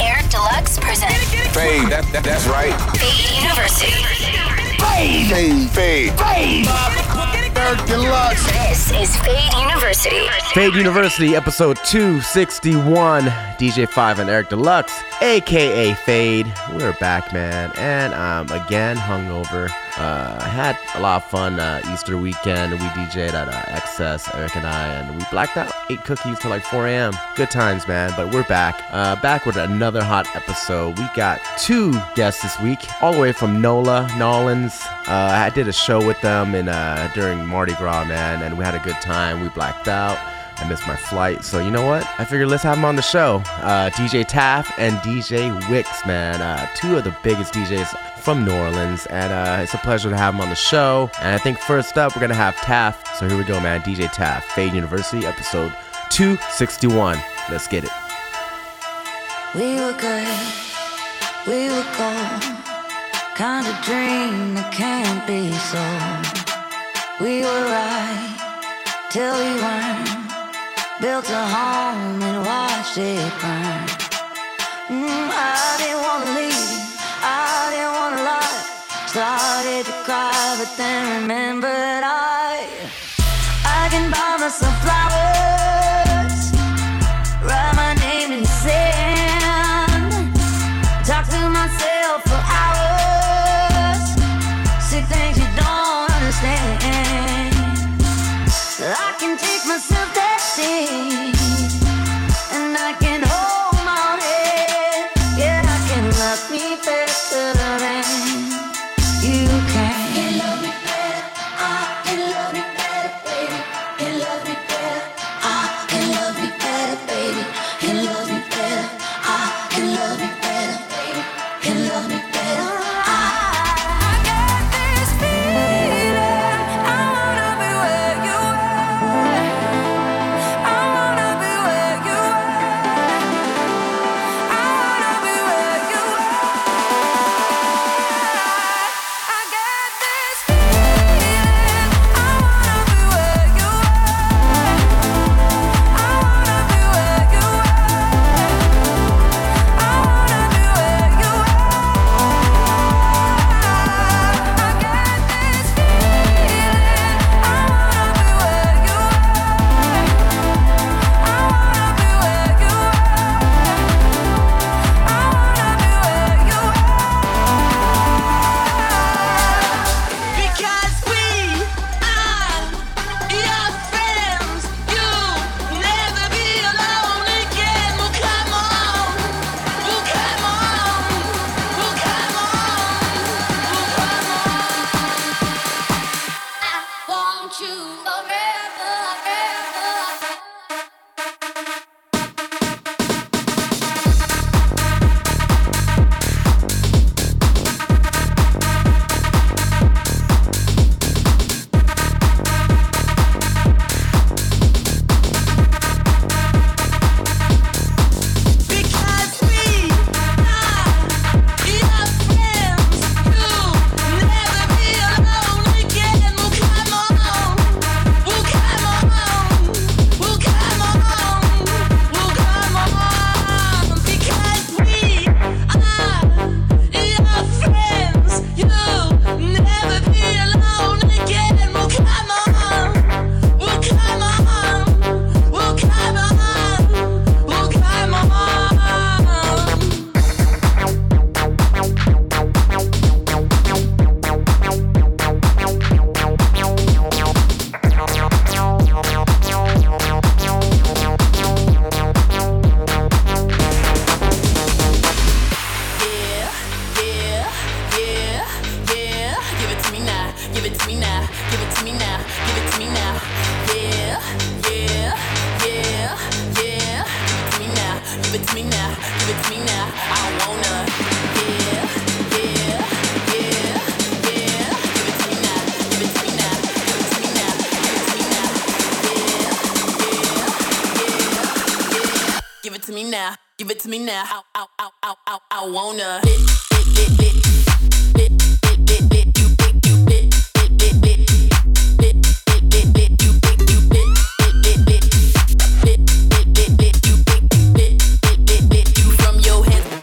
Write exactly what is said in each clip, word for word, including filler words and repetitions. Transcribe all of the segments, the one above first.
Eric Deluxe presents Fade, that, that, that's right. Fade University. Fade! Fade! Fade! Fade! Eric Deluxe. This is Fade University. Fade University, episode two sixty-one. D J Five and Eric Deluxe, a k a. Fade. We're back, man. And I'm again hungover. Uh, I had a lot of fun uh, Easter weekend. We D J'd at uh, Excess, Eric and I, and we blacked out, ate cookies till like four a.m. Good times, man. But we're back. Uh, back with another hot episode. We got two guests this week, all the way from NOLA, Nolans. Uh, I did a show with them in uh, during Mardi Gras, man, and we had a good time. We blacked out. I missed my flight, so you know what? I figured let's have them on the show. Uh, D J Taff and D J Wixx, man. Uh, two of the biggest D Js from New Orleans, and uh, it's a pleasure to have them on the show. And I think first up, we're going to have Taff. So here we go, man. D J Taff, Fade University, episode two sixty-one. Let's get it. We were good. We were gone. Kind of dream that can't be sold. We were right till we weren't. Built a home and watched it burn. Mm, I didn't want to leave, I didn't want to lie. Started to cry, but then remembered I I can buy myself flowers, write my name in the sand, talk to myself for hours, see things you don't understand. I can take myself down and I can hold my head. Yeah, I can love me better than you can. You can love me better, I can love me better, baby. You can love me better, I can love me better, baby. You can love me better, I can love me better, baby. You can love me better. From your head.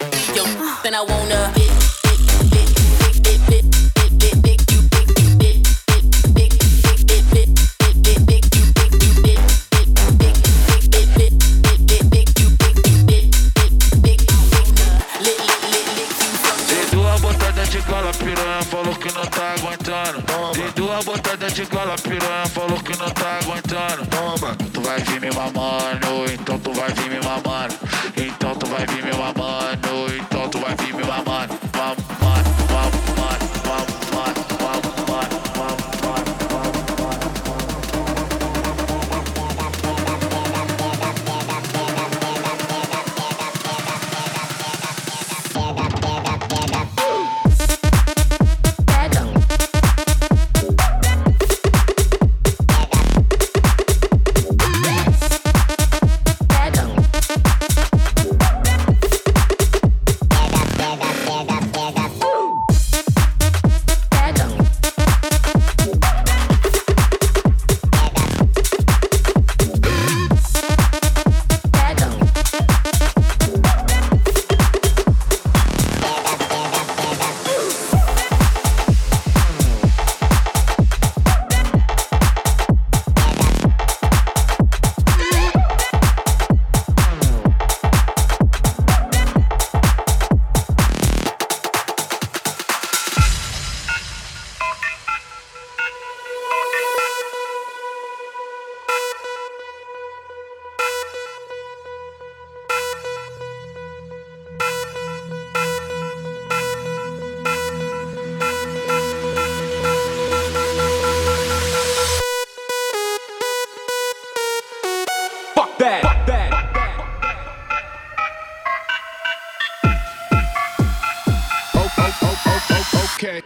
Okay.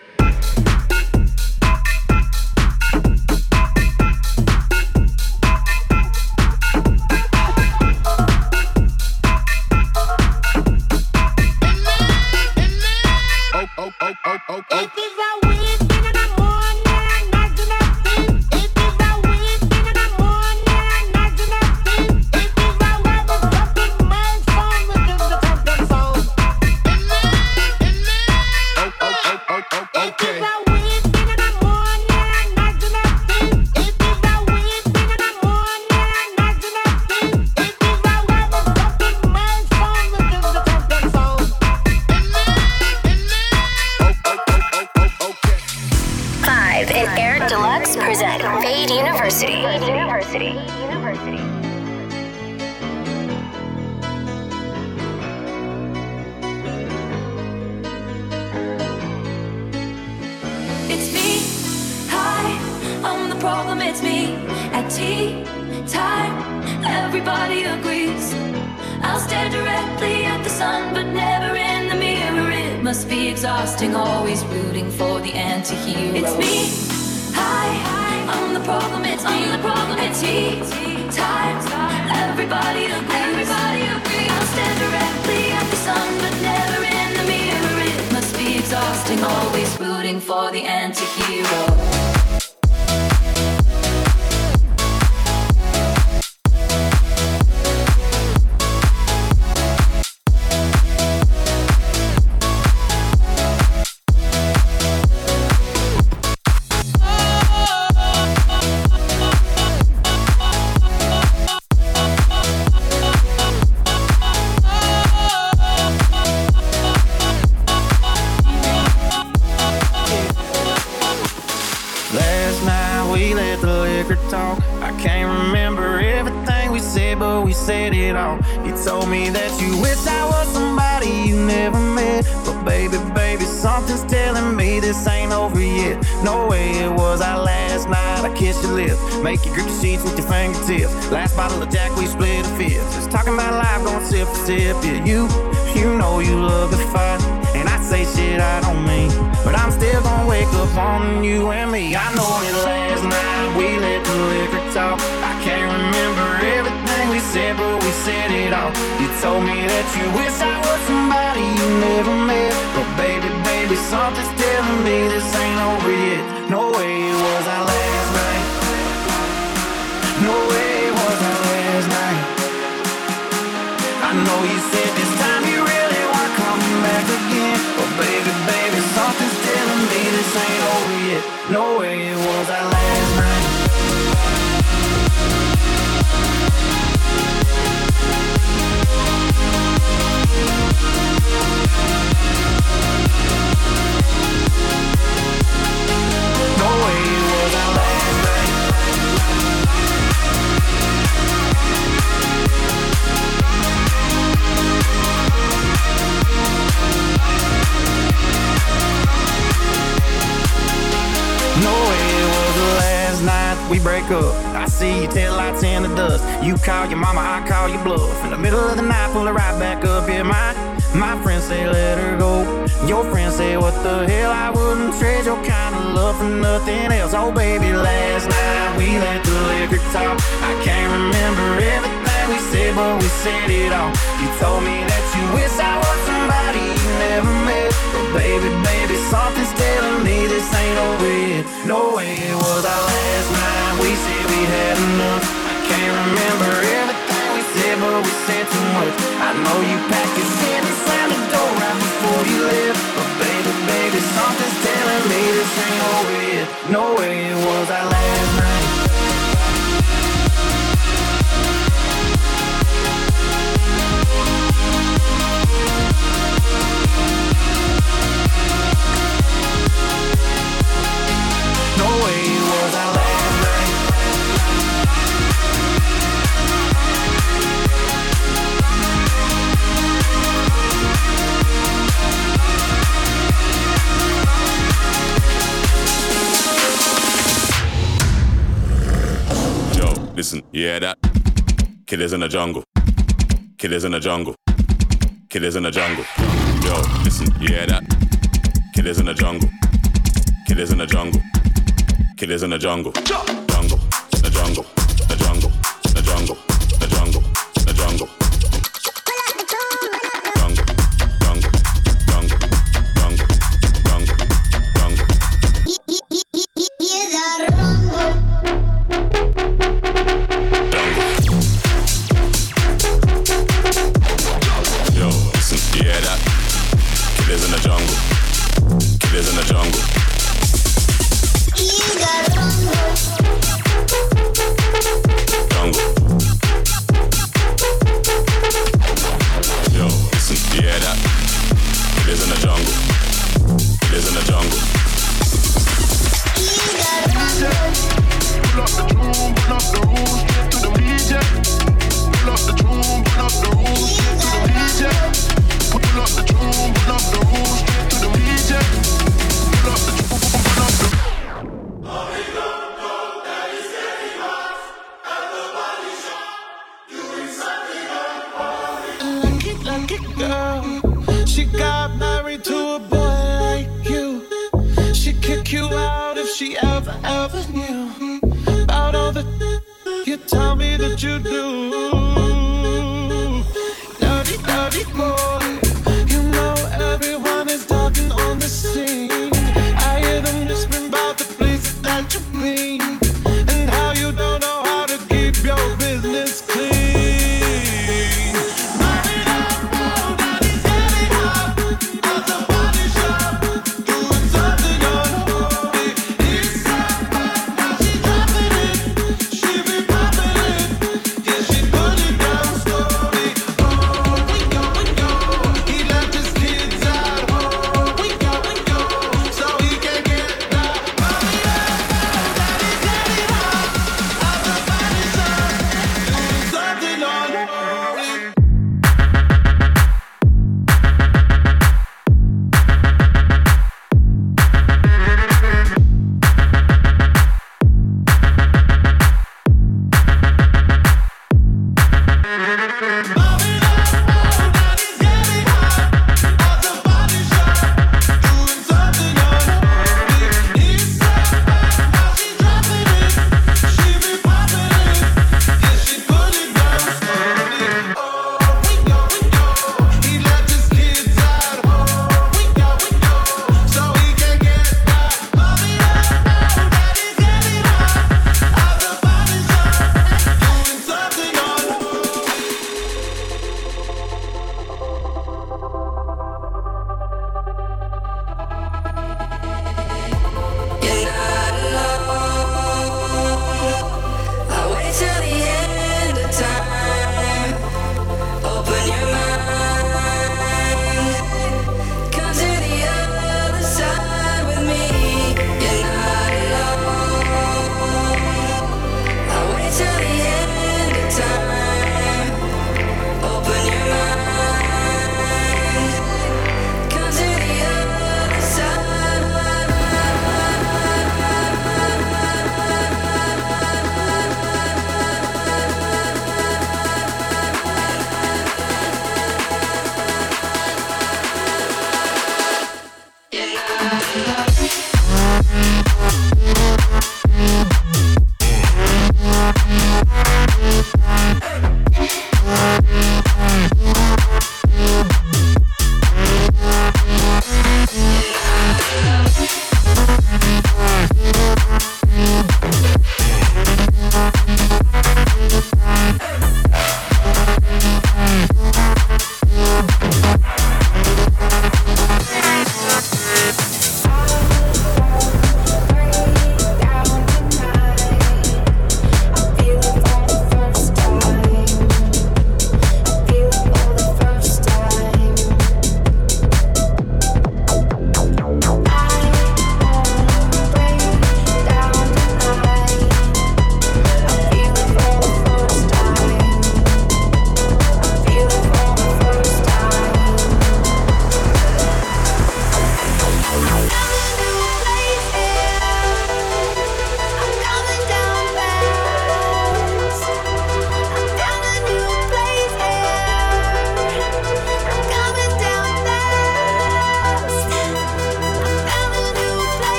Yeah, that kid is in the jungle. Kid is in the jungle. Kid is in the jungle. Yo, listen. Yeah, that kid is in the jungle. Killers in the jungle. Killers in the jungle. Jungle. The jungle. The jungle. The jungle. The jungle. The jungle.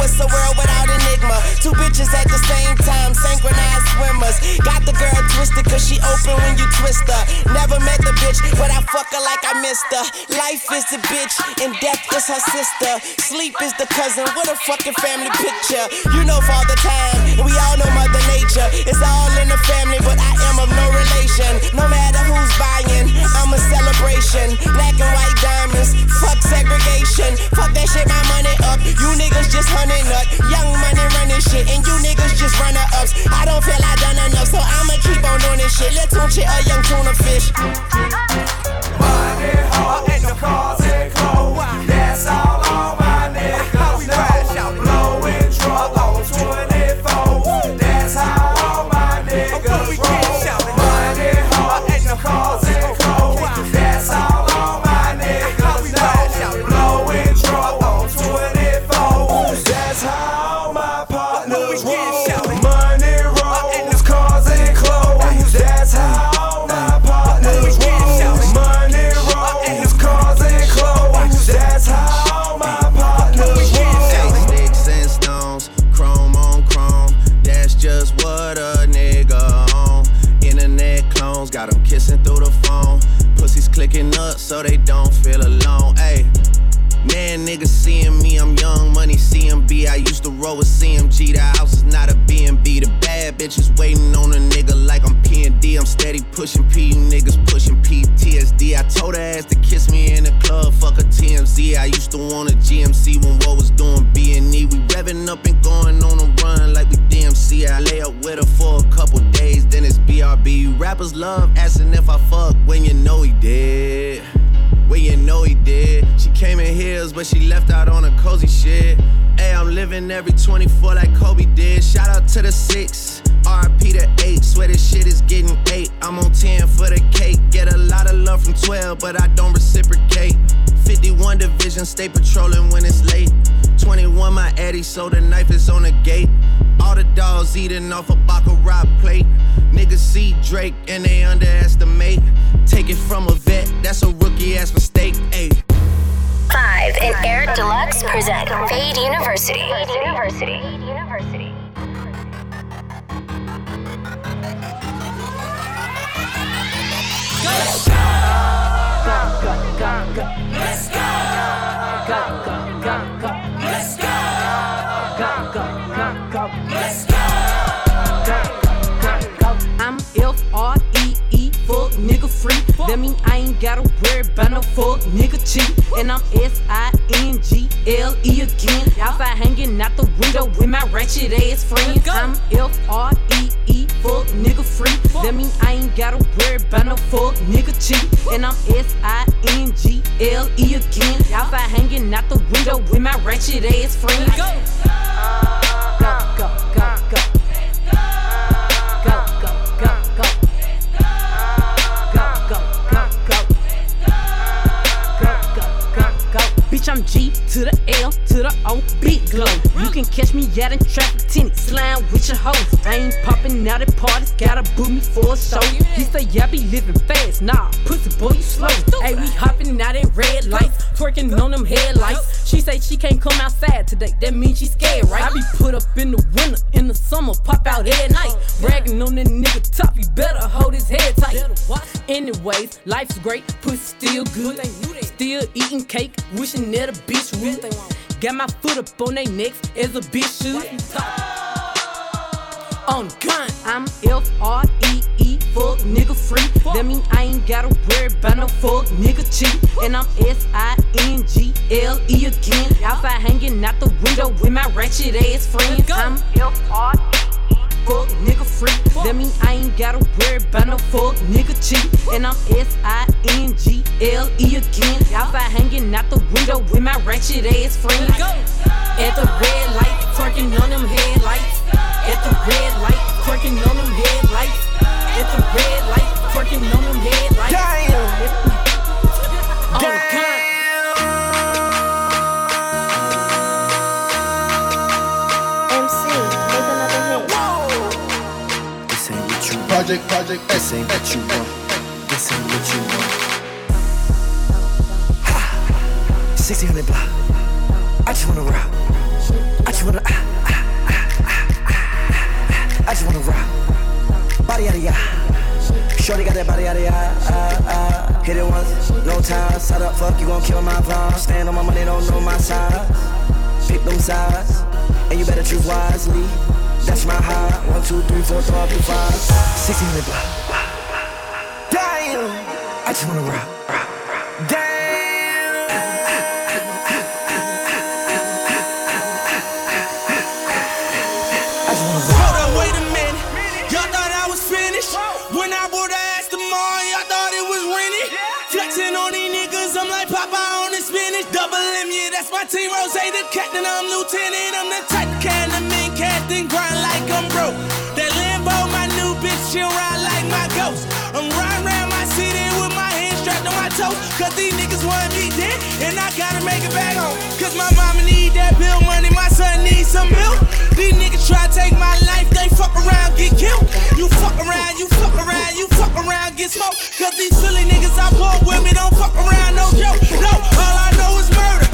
what's a world without enigma? Two bitches at the same time, synchronized swimmers. Got the girl twisted cause she open when you twist her. Never met the bitch, but I fuck her like I missed her. Life is the bitch, and death is her sister. Sleep is the cousin, what a fucking family picture. You know Father Time, and we all know Mother Nature. It's all in the family, but I am of no relation. No matter who's buying, I'm a celebration. Black and white diamonds, fuck segregation. Fuck that shit, my money up. You niggas just hunting up. Young money running shit, and you niggas just runner-ups. I don't feel I done enough, so I'ma keep on doing this shit. Let's watch it, a young tuna fish. Money, hoes, and the cars and clothes. That's all on my niggas know. Blowing truck on twenty-four. That's how all my niggas roll. Money, hoes, and the cars and clothes. That's all on my niggas know. Blowing truck on twenty-four. That's how all my partners roll. Money rolls, cars and clothes. That's how. Clicking up so they don't feel alone, ayy. Man, niggas seeing me, I'm young money C M B. I used to roll with C M G, the house is not a B and B. The bad bitches waiting on a nigga like I'm P and D. I'm steady pushing P, you niggas pushing P T S D. I told her ass to kiss me in the club, fuck a T M Z. I used to want a G M C when what was doing B and E. We revving up and going on a run like we D M C. I lay up with her for a couple days, then it's B R B. Rappers love asking if I fuck when you know he did. Well, you know he did. She came in heels, but she left out on a cozy shit. Ayy, I'm living every twenty-four like Kobe did. Shout out to the six, R I P to eight. Swear this shit is getting eight. I'm on ten for the cake. Get a lot of love from twelve, but I don't reciprocate. fifty-one division, stay patrolling when it's late. twenty-one my Eddie, so the knife is on the gate. All the dogs eating off a baccarat plate. Niggas see Drake and they underestimate. Take it from a vet, that's a rookie-ass mistake, ayy. Five and Eric Deluxe present Fade University. Fade University. Fade University. Let's go! Let's go! Let's go! Let's go! I'm F R E E, fuck nigga free. That mean I ain't gotta worry about no fuck nigga cheat. And I'm S I N G L E again. Outside hanging out the window with my ratchet ass friends. I'm F R E E, fuck nigga free. That mean I ain't gotta worry about no fuck nigga cheat. And I'm S I N G L E again. Outside hanging out the window with my ratchet ass friends. Go, go, go, go, go. I'm G to the L to the O, big glow. You can catch me out in traffic, tennis, slime with your hoes. I ain't popping out at parties, gotta boot me for a show. He say, yeah, be living fast, nah, pussy boy, you slow. Hey, we hopping out at red lights, twerking on them headlights. She say she can't come outside today, that means she scared, right? I be put up in the winter, in the summer, pop out at night. Bragging on that nigga top, he better hold his head tight. Anyways, life's great, pussy still good. Still eating cake, wishing that a bitch would. Got my foot up on they necks as a bitch should. On gun, I'm F R E E, fuck nigga free. That mean I ain't gotta worry about no fuck nigga cheat. And I'm S I N G L E again. Outside hanging out the window with my ratchet ass friends. I'm F R E E, fuck nigga free. That mean I ain't gotta worry about no fuck nigga cheat. And I'm S I N G L E again. Outside hanging out the window with my ratchet ass friends. At the red light, twerking on them headlights. At the red light, twerking on them headlights. At the red light, twerking on them headlights. Damn! Oh, damn. God. M C, make another hit. Whoa. This ain't what you want. Project, project, this ain't what you want. This ain't what you want. Ha! sixteen hundred block. I just wanna rock. I just wanna, tired. Side up, fuck, you gon' kill my vibe. Stand on my money, don't know my side. Pick them sides, and you better choose wisely. That's my high. One, two, three, four, four, three, five. Sixteen in the block. Damn, I just wanna rock, rock, rock. Damn. Team Rose, the captain, I'm lieutenant. I'm the top cat, I'm in captain, grind like I'm broke. That Lambo, my new bitch, she'll ride like my ghost. I'm riding around my city with my hands strapped on my toes. Cause these niggas want me dead, and I gotta make it back home. Cause my mama need that bill money, my son needs some milk. These niggas try to take my life, they fuck around, get killed. You fuck around, you fuck around, you fuck around, get smoked. Cause these silly niggas I bought with me don't fuck around, no joke. No, all I know is murder.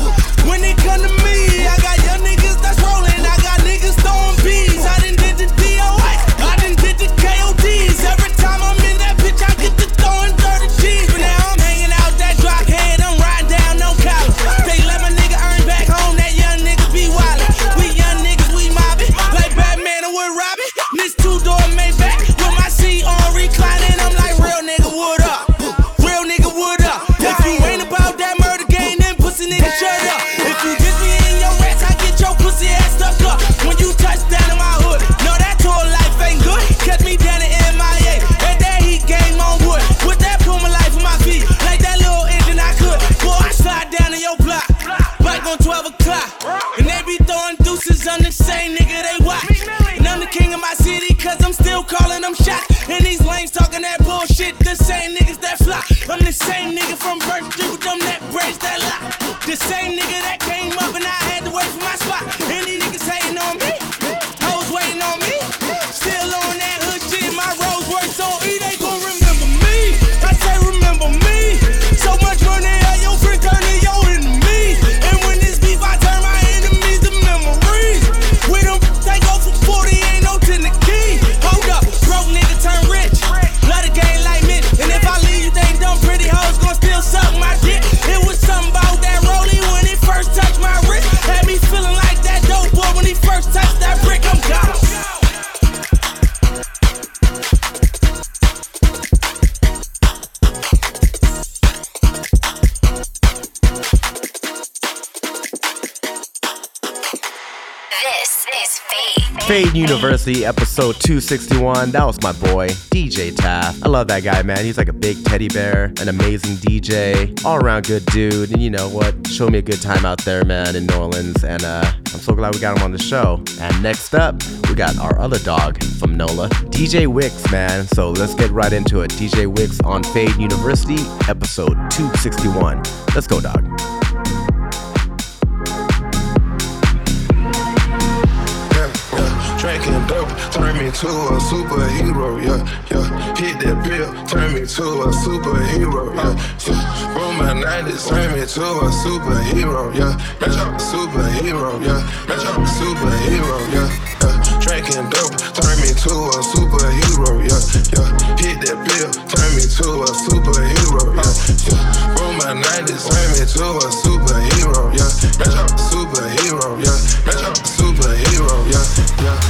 When it come to me, I got young niggas that's rolling. I got niggas throwing bees. I done did the D O A, I done did the K O Ds. Every time I'm in that bitch, I get to throwing thirty G's. But now I'm hanging out that drop head, I'm riding down no college. They let my nigga earn back home, that young nigga be wildin'. We young niggas, we mobbin', like Batman and Wood Robin. This two-door Maybach, with my seat on reclining. I'm like, real nigga, what up? Real nigga, what up? If you ain't about that murder game, then pussy nigga, shut up. Calling them shots, and these lames talking that bullshit. The same niggas that fly. I'm the same nigga from birth, dude. Them that braids that lie. The same nigga that came up and I had to wait for my spot. And these niggas hating on me, hoes waiting on me. Still on that hood shit. My roads work so E, they gon' remember me. I say remember me. So much money, all your friends turn to your enemies. And when this beef, I turn my enemies to memories. With them, they go for forty, ain't no ten to key. Turn rich, love the game like me. And if I leave, you think dumb pretty hoes gon' still suck my dick. It was something about that rollie when it first touched my wrist. Had me feeling like that dope boy when he first touched that brick. I'm gone. Fade University, episode two sixty-one. That was my boy, D J Taff. I love that guy, man. He's like a big teddy bear, an amazing D J, all-around good dude. And you know what? Show me a good time out there, man, in New Orleans. And uh, I'm so glad we got him on the show. And next up, we got our other dog from NOLA, D J Wixx, man. So let's get right into it. D J Wixx on Fade University, episode two sixty-one. Let's go, dog. Drinking dope, turn me to a superhero, yeah, yeah. Hit that pill, turn me to a superhero, yeah, yeah. Roll my nineties, turn me to a superhero, yeah. Match up, superhero, yeah. Match up, superhero, yeah, yeah. Drinking dope, turn me to a superhero, yeah, yeah. Hit that pill, turn me to a superhero, yeah, yeah. Roll my nineties, turn me to a superhero, yeah. Match up, superhero, yeah. Match up, superhero, yeah, yeah. Superhero, uh, yeah.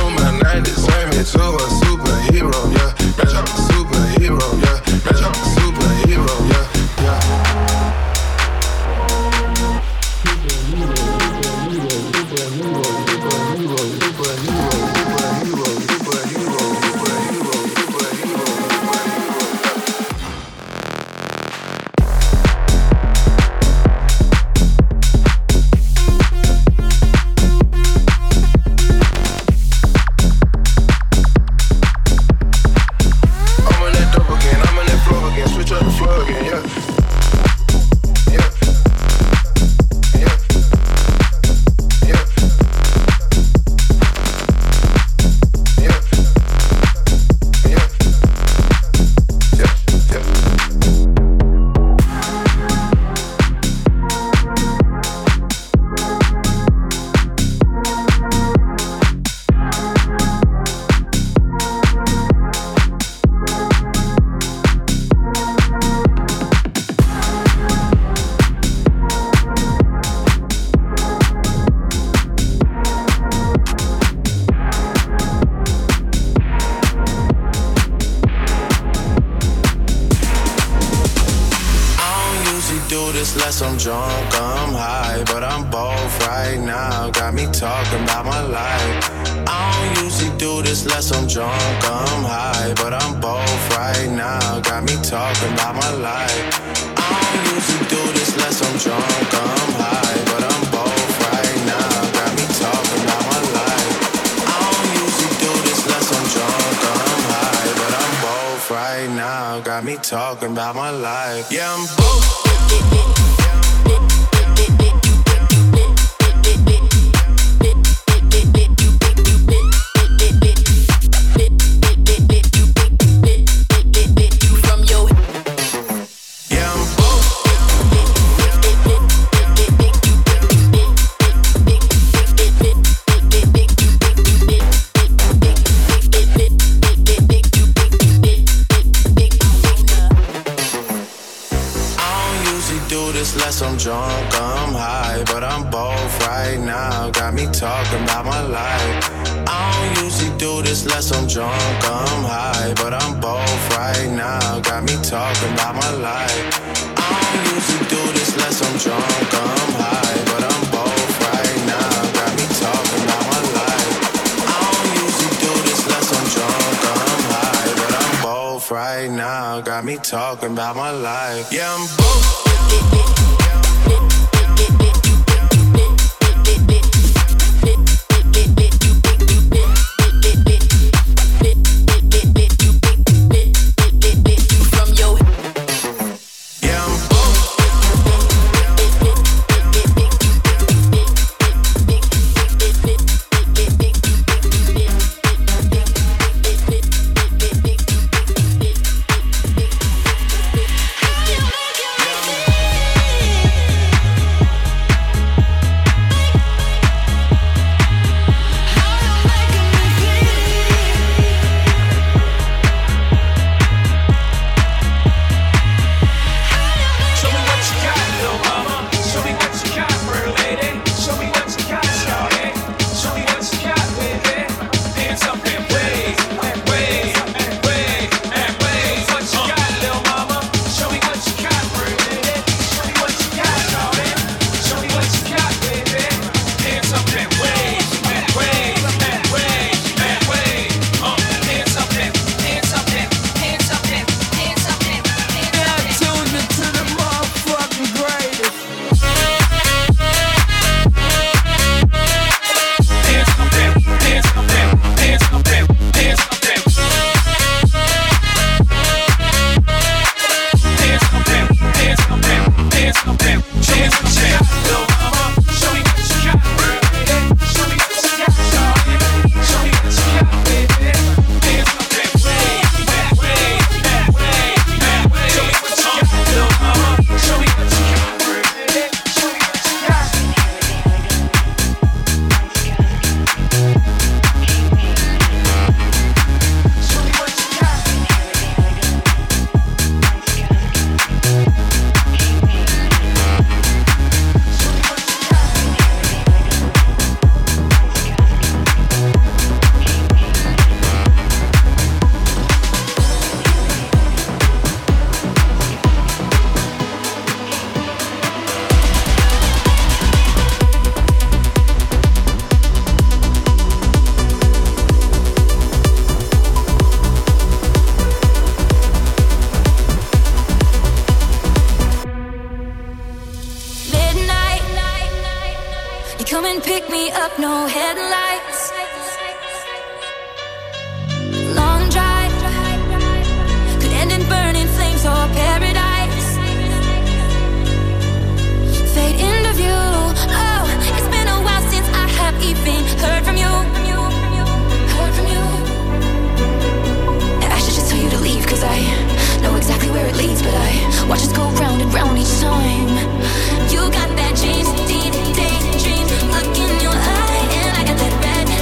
Roll my do this less I'm drunk, I'm high, but I'm both right now. Got me talking about my life. I don't usually do this less I'm drunk, I'm high, but I'm both right now. Got me talking about my life. I don't usually do this less I'm drunk, I'm high, but I'm both right now. Got me talking about my life. I don't usually do this less I'm drunk, I'm high, but I'm both right now. Got me talking about my life. Yeah, I'm both. I'm drunk, I'm high, but I'm both right now. Got me talking about my life. I don't usually do this less I'm drunk, I'm high, but I'm both right now. Got me talking about my life. I don't usually do this less I'm drunk, I'm high, but I'm both right now. Got me talking about my life. I don't usually do this less I'm drunk, I'm high, but I'm both right now. Got me talking about my life. Yeah, I'm both. You got that dream, deep, daydream look in your eye, and I got that red.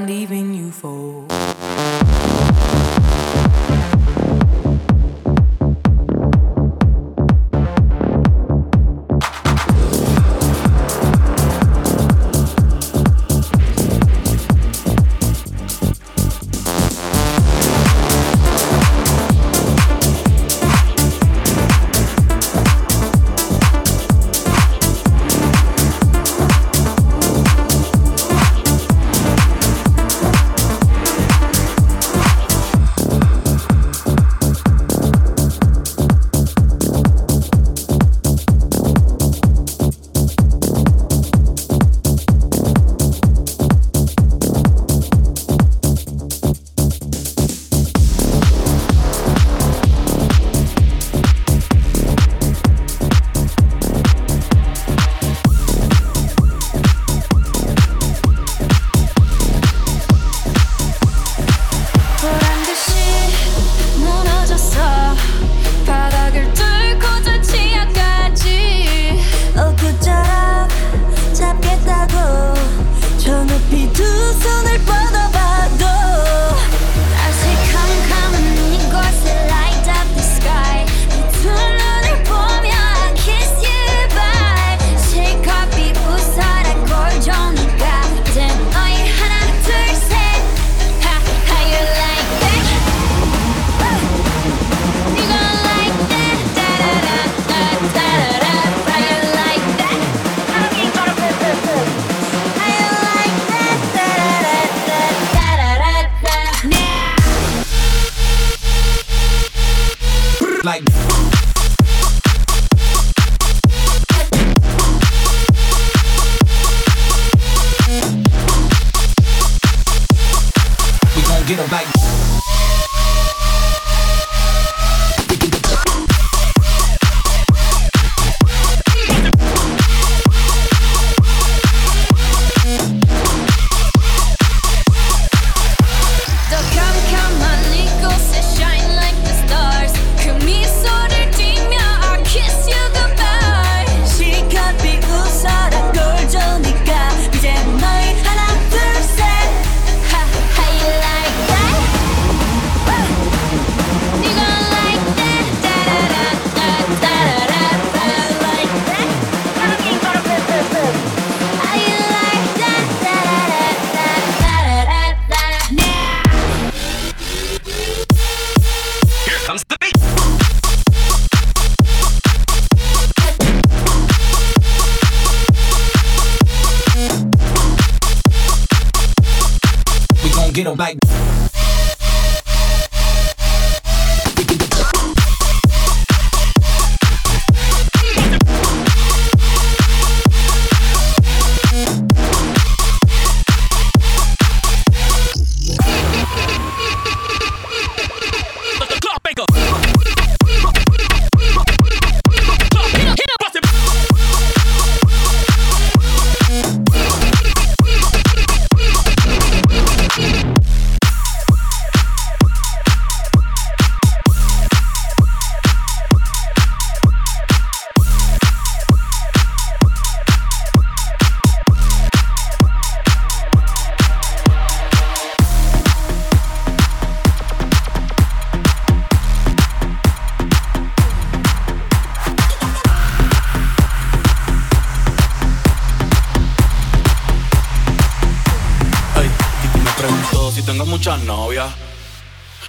I'm leaving you for.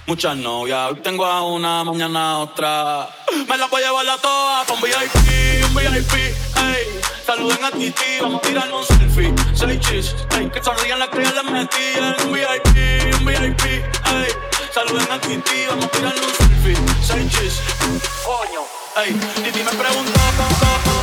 Muchas novias, hoy tengo a una, mañana a otra. Me la voy a llevar a todas pa' un V I P, un V I P, ey. Saluden a Titi, vamos a tirar un selfie. Seis chis, ey, que sonrían las crías, las metí en un V I P, un V I P, ey. Saluden a Titi, vamos a tirar un selfie. Seis chis, coño, ey. Titi me preguntó, Titi me preguntó.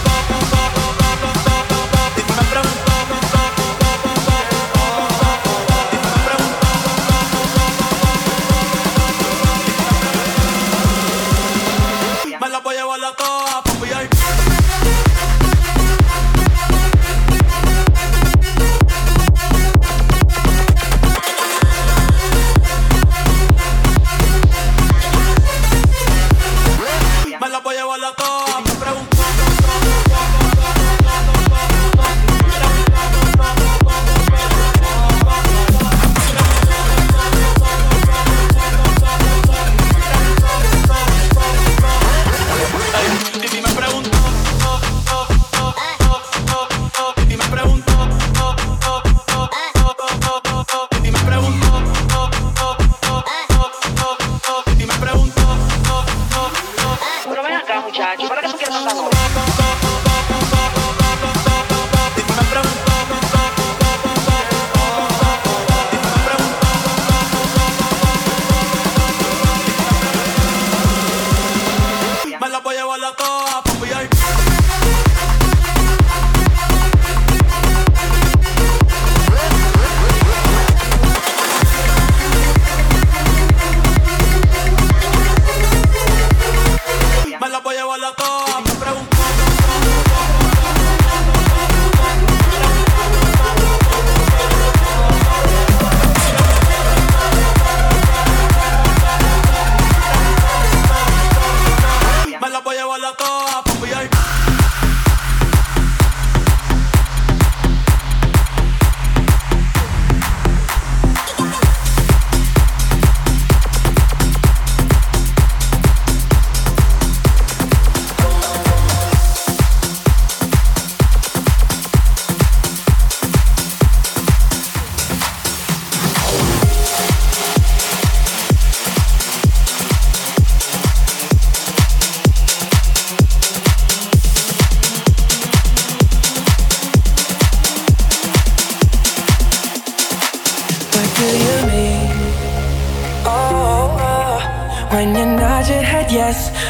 muchachos. Para que tú quieras tanta cosa.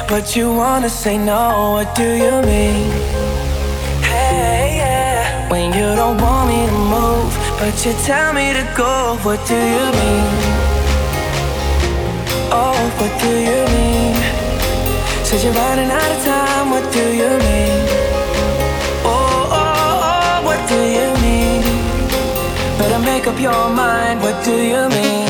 But you wanna say no, what do you mean? Hey, yeah. When you don't want me to move, but you tell me to go, what do you mean? Oh, what do you mean? Said you're running out of time, what do you mean? Oh, oh, oh, what do you mean? Better make up your mind, what do you mean?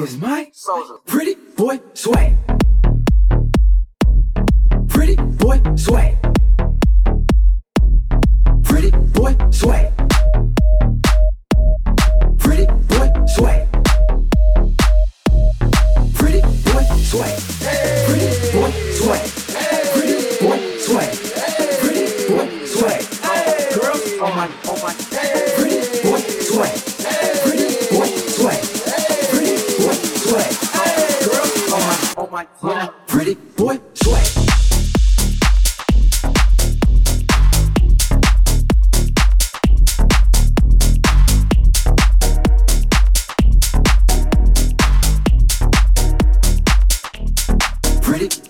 Is my soldier. Pretty boy swag. Pretty boy swag. Pretty boy swag. Pretty boy swag. Pretty boy swag. Pretty boy swag.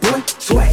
one sway.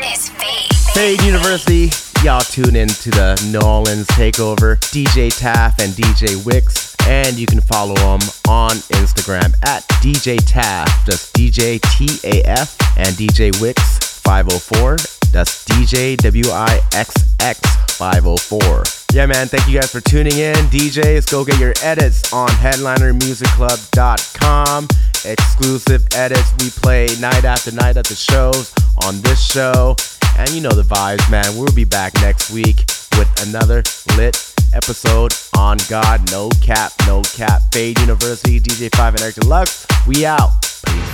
This is Fade. Fade University. Y'all tune in to the New Orleans Takeover. D J Taff and D J Wixx. And you can follow them on Instagram at D J Taff. That's D J T A F and D J Wixx five oh four. That's D J W I X X five oh four. Yeah, man, thank you guys for tuning in. D Js, go get your edits on headliner music club dot com. Exclusive edits we play night after night at the shows on this show. And you know the vibes, man. We'll be back next week with another lit episode on God. No cap, no cap. Fade University, D J Five and Eric Deluxe. We out. Peace.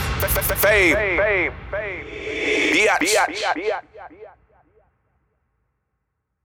Fade. Fade. Fade. Fade.